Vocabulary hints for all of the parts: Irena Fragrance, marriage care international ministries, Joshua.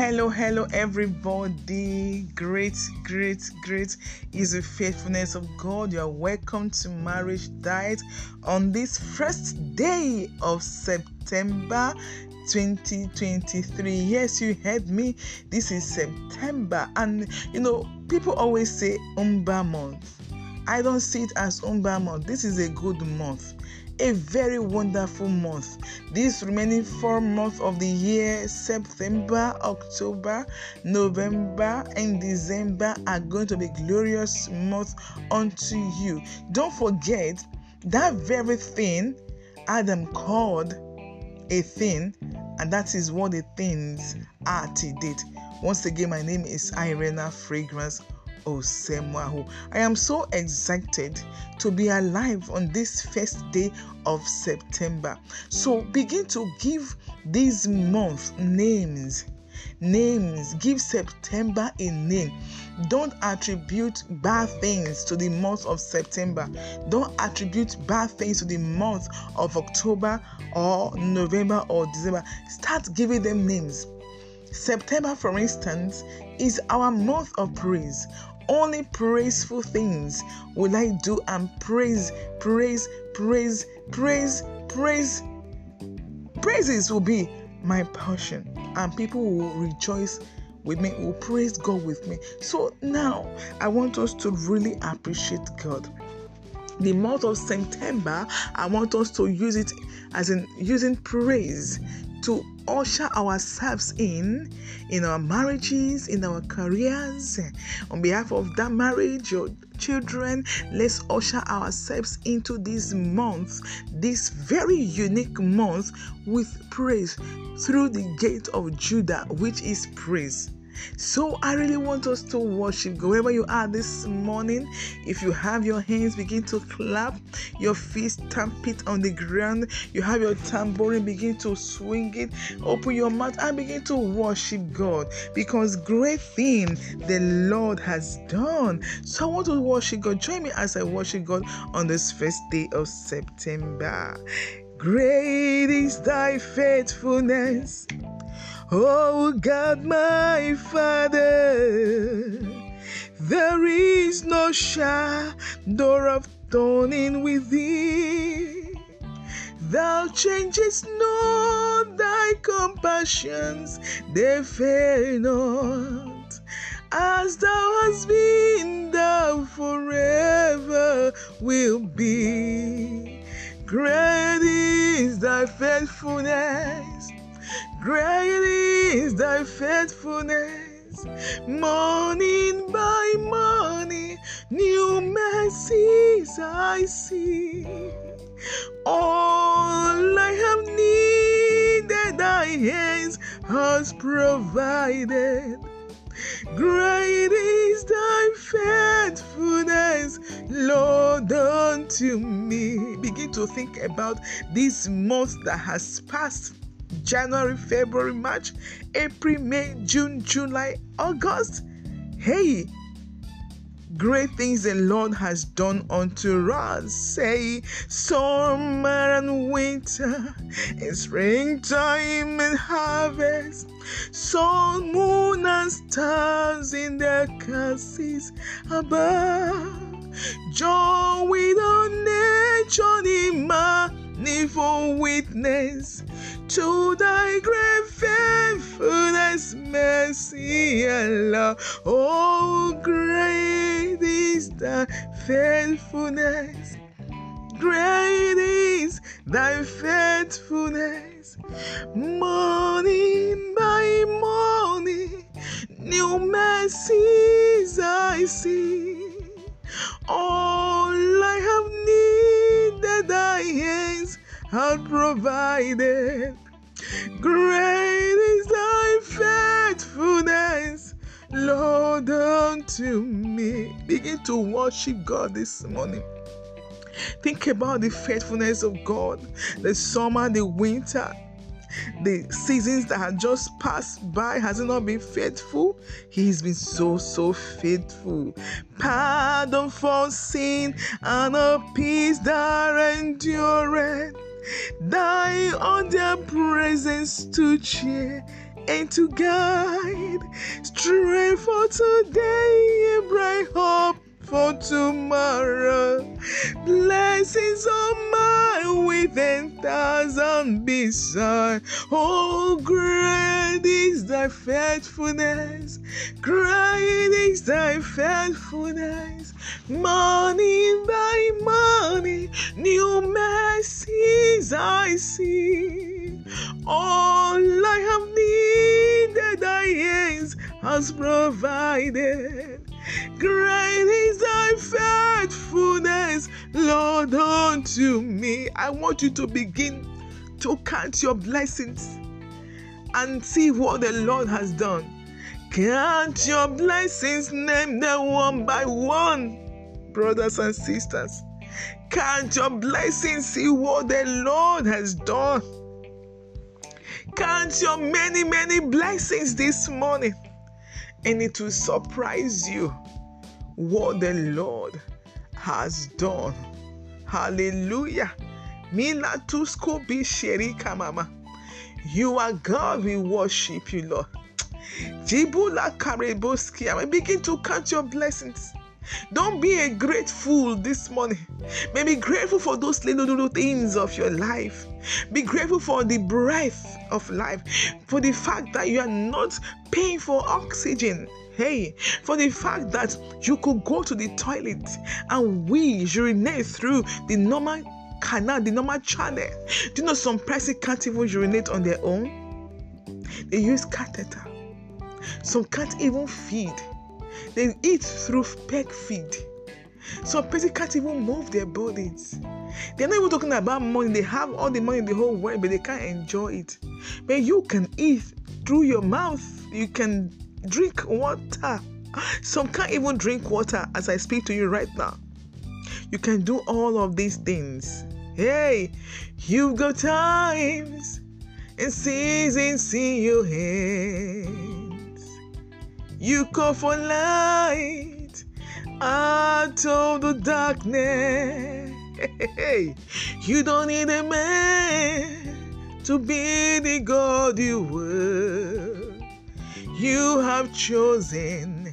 Hello everybody. Great is the faithfulness of God. You are welcome to Marriagediet on this first day of September 2023. Yes, you heard me. This is September, and people always say Umba month. I don't see it as Umba month. This is a good month. A very wonderful month. These remaining 4 months of the year, September, October, November, and December, are going to be glorious months unto you. Don't forget that very thing Adam called a thing, and that is what the things are to date. Once again, my name is Irena Fragrance. I am so excited to be alive on this first day of September. So begin to give this month names. Give September a name. Don't attribute bad things to the month of September. Don't attribute bad things to the month of October or November or December. Start giving them names. September, for instance, is our month of praise. Only praiseful things will I do and praise. Praises will be my portion, and people will rejoice with me, will praise God with me. So now I want us to really appreciate God. The month of September, I want us to use it as in using praise to usher ourselves in our marriages, in our careers, on behalf of that marriage, your children. Let's usher ourselves into this month, this very unique month, with praise through the gate of Judah, which is praise. So I really want us to worship God. Wherever you are this morning, if you have your hands, begin to clap. Your feet, stamp it on the ground. You have your tambourine, begin to swing it. Open your mouth and begin to worship God, because great thing the Lord has done. So I want to worship God. Join me as I worship God on this first day of September. Great is thy faithfulness, oh God, my Father. There is no shadow of turning with thee. Thou changest not, thy compassions, they fail not. As thou hast been, thou forever will be. Great is thy faithfulness. Great is thy faithfulness, morning by morning, new mercies I see. All I have needed, thy hands has provided. Great is thy faithfulness, Lord, unto me. Begin to think about this month that has passed. January, February, March, April, May, June, July, August. Hey, great things the Lord has done unto us. Say, summer and winter, and springtime and harvest, sun, moon, and stars in their castles above. Joy with all nature, manifold witness to thy great faithfulness, mercy and love. Oh, great is thy faithfulness. Great is thy faithfulness. Morning by morning, new mercies I see. All I have needed, thy hands have provided. Great is thy faithfulness, Lord, unto me. Begin to worship God this morning. Think about the faithfulness of God, the summer, the winter, the seasons that have just passed by. Has he not been faithful? He's been so faithful. Pardon for sin and a peace that endureth, thy other presence to cheer and to guide strength for today and bright hope for tomorrow. Blessings on mine with 10,000 beside. Oh, great is thy faithfulness. Great is thy faithfulness. Morning by morning, new mercies I see. All I have needed, thy hands has provided. Great is thy faithfulness, Lord, unto me. I want you to begin to count your blessings and see what the Lord has done. Count your blessings, name them one by one, brothers and sisters. Count your blessings, see what the Lord has done. Count your many, many blessings this morning. And it will surprise you what the Lord has done. Hallelujah. You are God. We worship you, Lord. Begin to count your blessings. Don't be a great fool this morning. May be grateful for those little things of your life. Be grateful for the breath of life, for the fact that you are not paying for oxygen. Hey, for the fact that you could go to the toilet and urinate through the normal canal, the normal channel. Do you know some person can't even urinate on their own? They use catheter. Some can't even feed. They eat through peg feed. So people can't even move their bodies. They're not even talking about money. They have all the money in the whole world, but they can't enjoy it. But you can eat through your mouth. You can drink water. Some can't even drink water as I speak to you right now. You can do all of these things. Hey, you've got times and seasons in your hands. You call for light out of the darkness. Hey, you don't need a man to be the God you were. You have chosen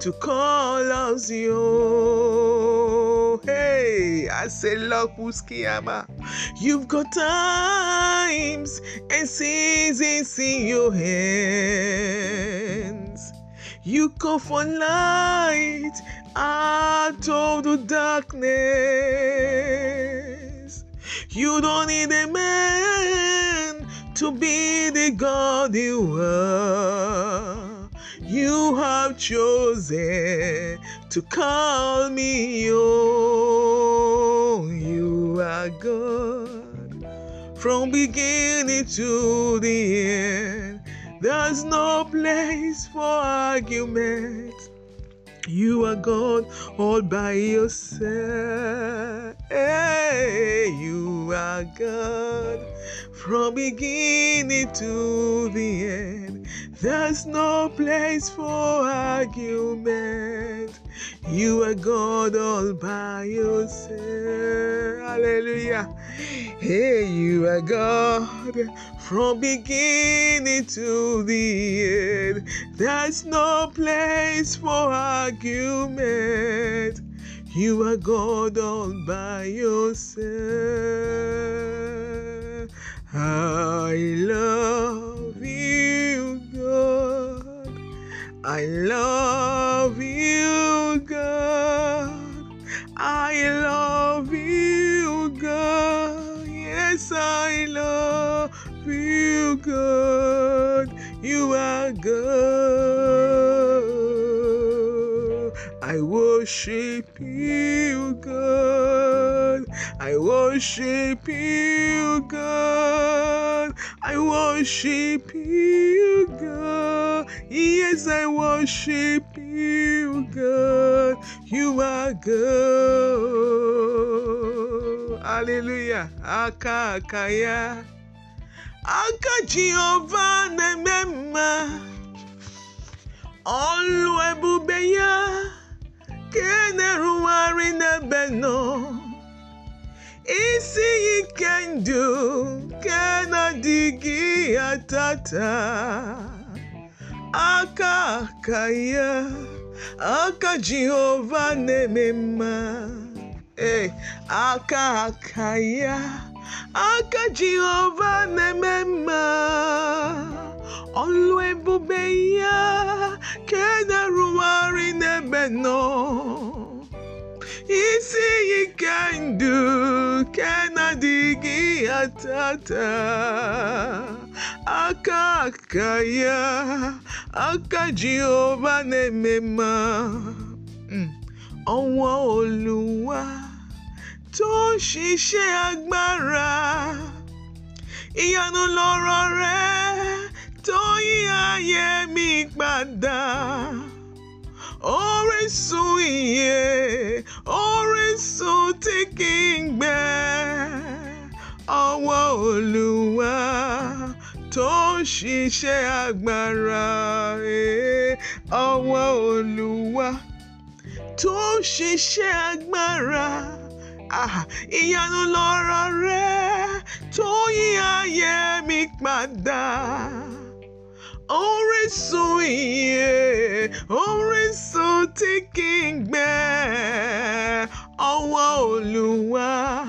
to call us your. Hey, I say, you've got times and seasons in your hands. You call for light out of the darkness. You don't need a man to be the God you are. You have chosen to call me your. You are God from beginning to the end. There's no place for argument. You are God all by yourself. Hey, you are God from beginning to the end. There's no place for argument. You are God all by yourself. Hallelujah. Hey, you are God from beginning to the end. There's no place for argument. You are God all by yourself. I love you, God. I love you, God. I love you, God. Yes, I love you, God. You are God. I worship you, God. I worship you, God. I worship you, God. Yes, I worship you, God. You are God. Hallelujah. Akakaya. Aka Jehovah Nemema, Oluwabubeya, Keneruari Nebeno, Isi Ikendu, Kenadigi Atata. Aka kaya, aka Jehovah nemema. Eh, aka kaya, aka Jehovah nemema. Onluebubeya, kena rumari nebeno. Isi yikendu, kena digi atata. Aka kaya, aka Jehovah nemema. Onwa Oluwa, to shishe agbara. Iyanu loro re, toyi aye mi pada. Orisun iye, orisun tikingbe. Onwa Oluwa, to shishe agbara. Onwa Oluwa, to shishe agbara. Ah, iyanu lora re, toyi aye mi pada. Orisun iye, orisun tikingbe. Onwa Oluwa,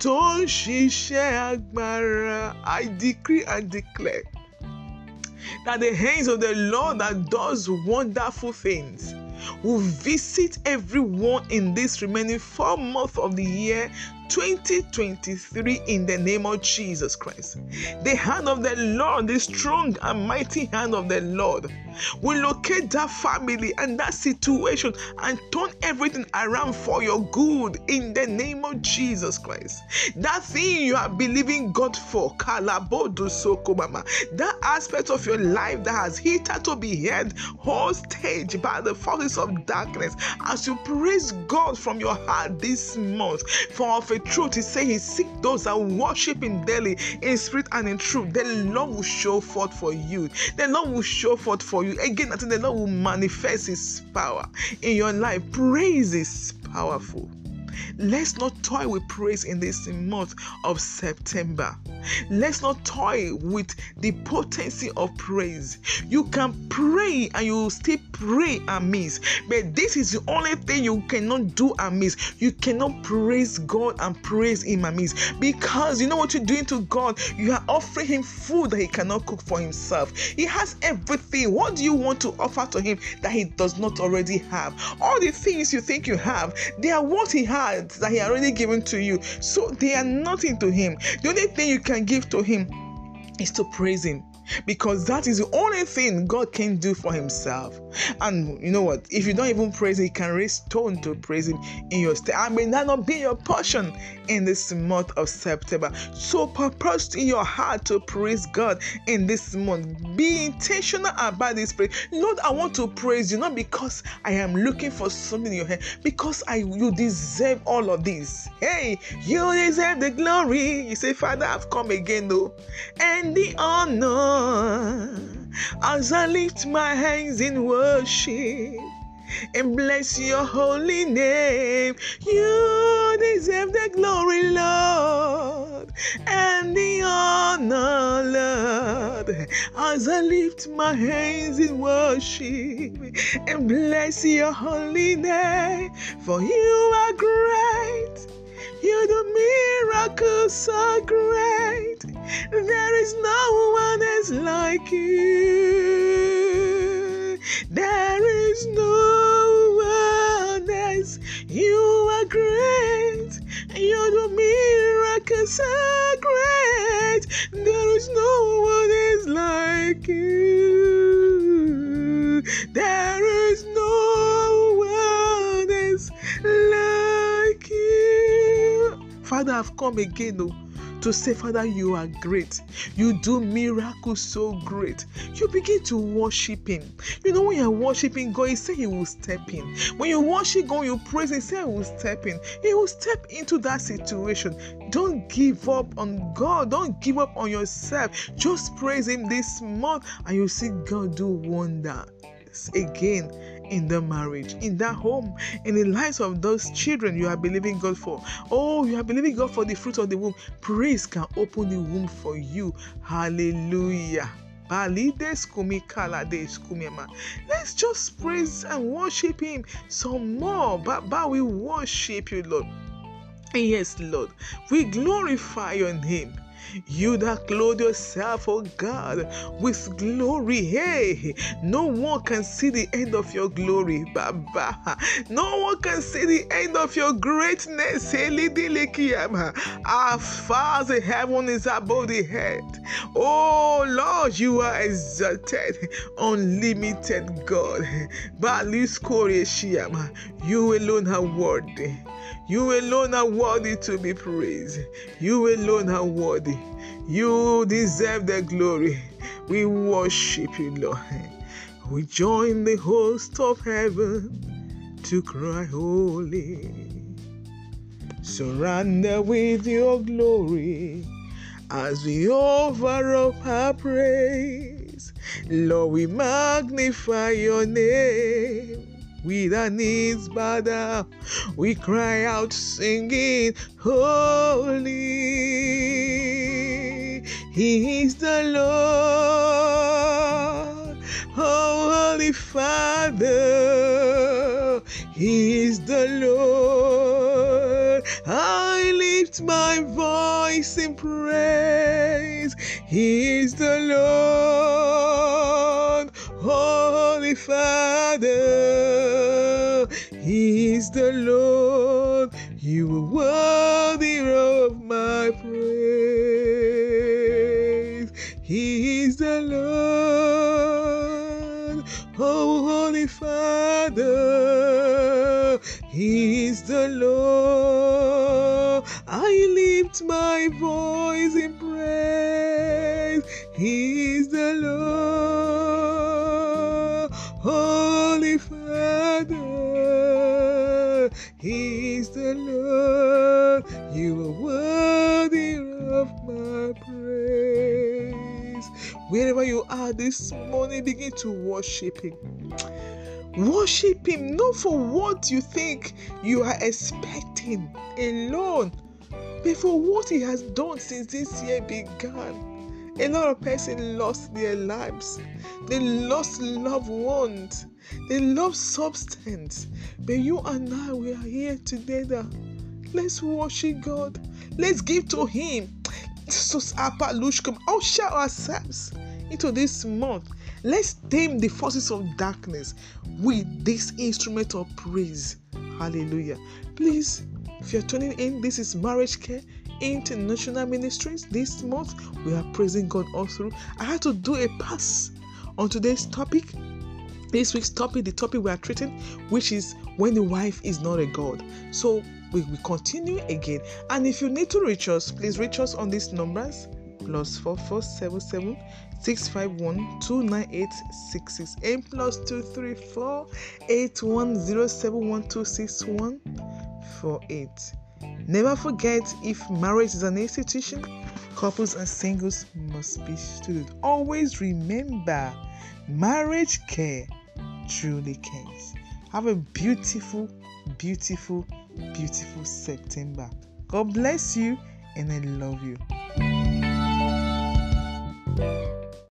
to shishe agbara. I decree and declare that the hands of the Lord that does wonderful things will visit everyone in this remaining 4 months of the year 2023 in the name of Jesus Christ. The hand of the Lord, the strong and mighty hand of the Lord, will locate that family and that situation and turn everything around for your good in the name of Jesus Christ. That thing you are believing God for, that aspect of your life that has hitherto been held hostage by the forces of darkness, as you praise God from your heart this month, for of a truth, he said he seek those that worship him daily in spirit and in truth. The Lord will show forth for you. The Lord will show forth for you. Again, I think the Lord will manifest his power in your life. Praise is powerful. Let's not toy with praise in this month of September. Let's not toy with the potency of praise. You can pray and you will still pray amiss. But this is the only thing you cannot do amiss. You cannot praise God and praise him amiss. Because you know what you're doing to God? You are offering him food that he cannot cook for himself. He has everything. What do you want to offer to him that he does not already have? All the things you think you have, they are what he has, that he already given to you, so they are nothing to him. The only thing you can give to him is to praise him, because that is the only thing God can do for himself. And you know what? If you don't even praise him, he can raise stone to praise him in your state. I may that not be your portion in this month of September. So purpose in your heart to praise God in this month. Be intentional about this praise. Lord, I want to praise you, not because I am looking for something in your hand, because you deserve all of this. Hey, you deserve the glory. You say, Father, I've come again though, and the honor. As I lift my hands in worship and bless your holy name, you deserve the glory, Lord, and the honor, Lord. As I lift my hands in worship and bless your holy name, for you are great. You do miracles so great. There is no one else like you. There is no one else. You are great. You do miracles so great. There is no one else like you. There is no one else like you. Father, I've come again, oh, to say, Father, you are great. You do miracles so great. You begin to worship him. You know, when you are worshiping God, he said he will step in. When you worship God, you praise, he said he will step in. He will step into that situation. Don't give up on God. Don't give up on yourself. Just praise him this month and you'll see God do wonder again in the marriage, in that home, in the lives of those children you are believing God for. Oh, you are believing God for the fruit of the womb. Praise can open the womb for you. Hallelujah. Let's just praise and worship him some more. Baba, we worship you, Lord. Yes, Lord, we glorify your name. You that clothe yourself, O God, with glory. Hey, no one can see the end of your glory, Baba. No one can see the end of your greatness. How far the heaven is above the earth. Oh Lord, you are exalted, unlimited God. You alone are worthy. You alone are worthy to be praised. You alone are worthy. You deserve the glory. We worship you, Lord. We join the host of heaven to cry holy. Surrender with your glory as we offer up our praise. Lord, we magnify your name. With our knees bowed down, we cry out singing, holy is the Lord, Holy Father, he is the Lord. I lift my voice in praise, he is the Lord, Holy Father, he is the Lord. You are worthy of my praise. He is the Lord, oh Holy Father, he is the Lord. I lift my voice in praise. He is the Lord, Holy Father. He is the Lord. You are worthy of my praise. Wherever you are this morning, begin to worship him. Worship him, not for what you think you are expecting alone, but for what he has done since this year began. A lot of persons lost their lives. They lost loved ones. They lost substance. But you and I, we are here together. Let's worship God. Let's give to him. Usher ourselves into this month. Let's tame the forces of darkness with this instrument of praise. Hallelujah. Please, if you're tuning in, this is Marriage Care International Ministries. This month we are praising God all through. I had to do a pass on today's topic, this week's topic, the topic we are treating, which is when the wife is not a god. So we continue again. And if you need to reach us, please reach us on these numbers: +4477651298668 and +2348107126148. Never forget, if marriage is an institution, couples and singles must be stood. Always remember, marriage care truly cares. Have a beautiful, beautiful, beautiful September. God bless you and I love you.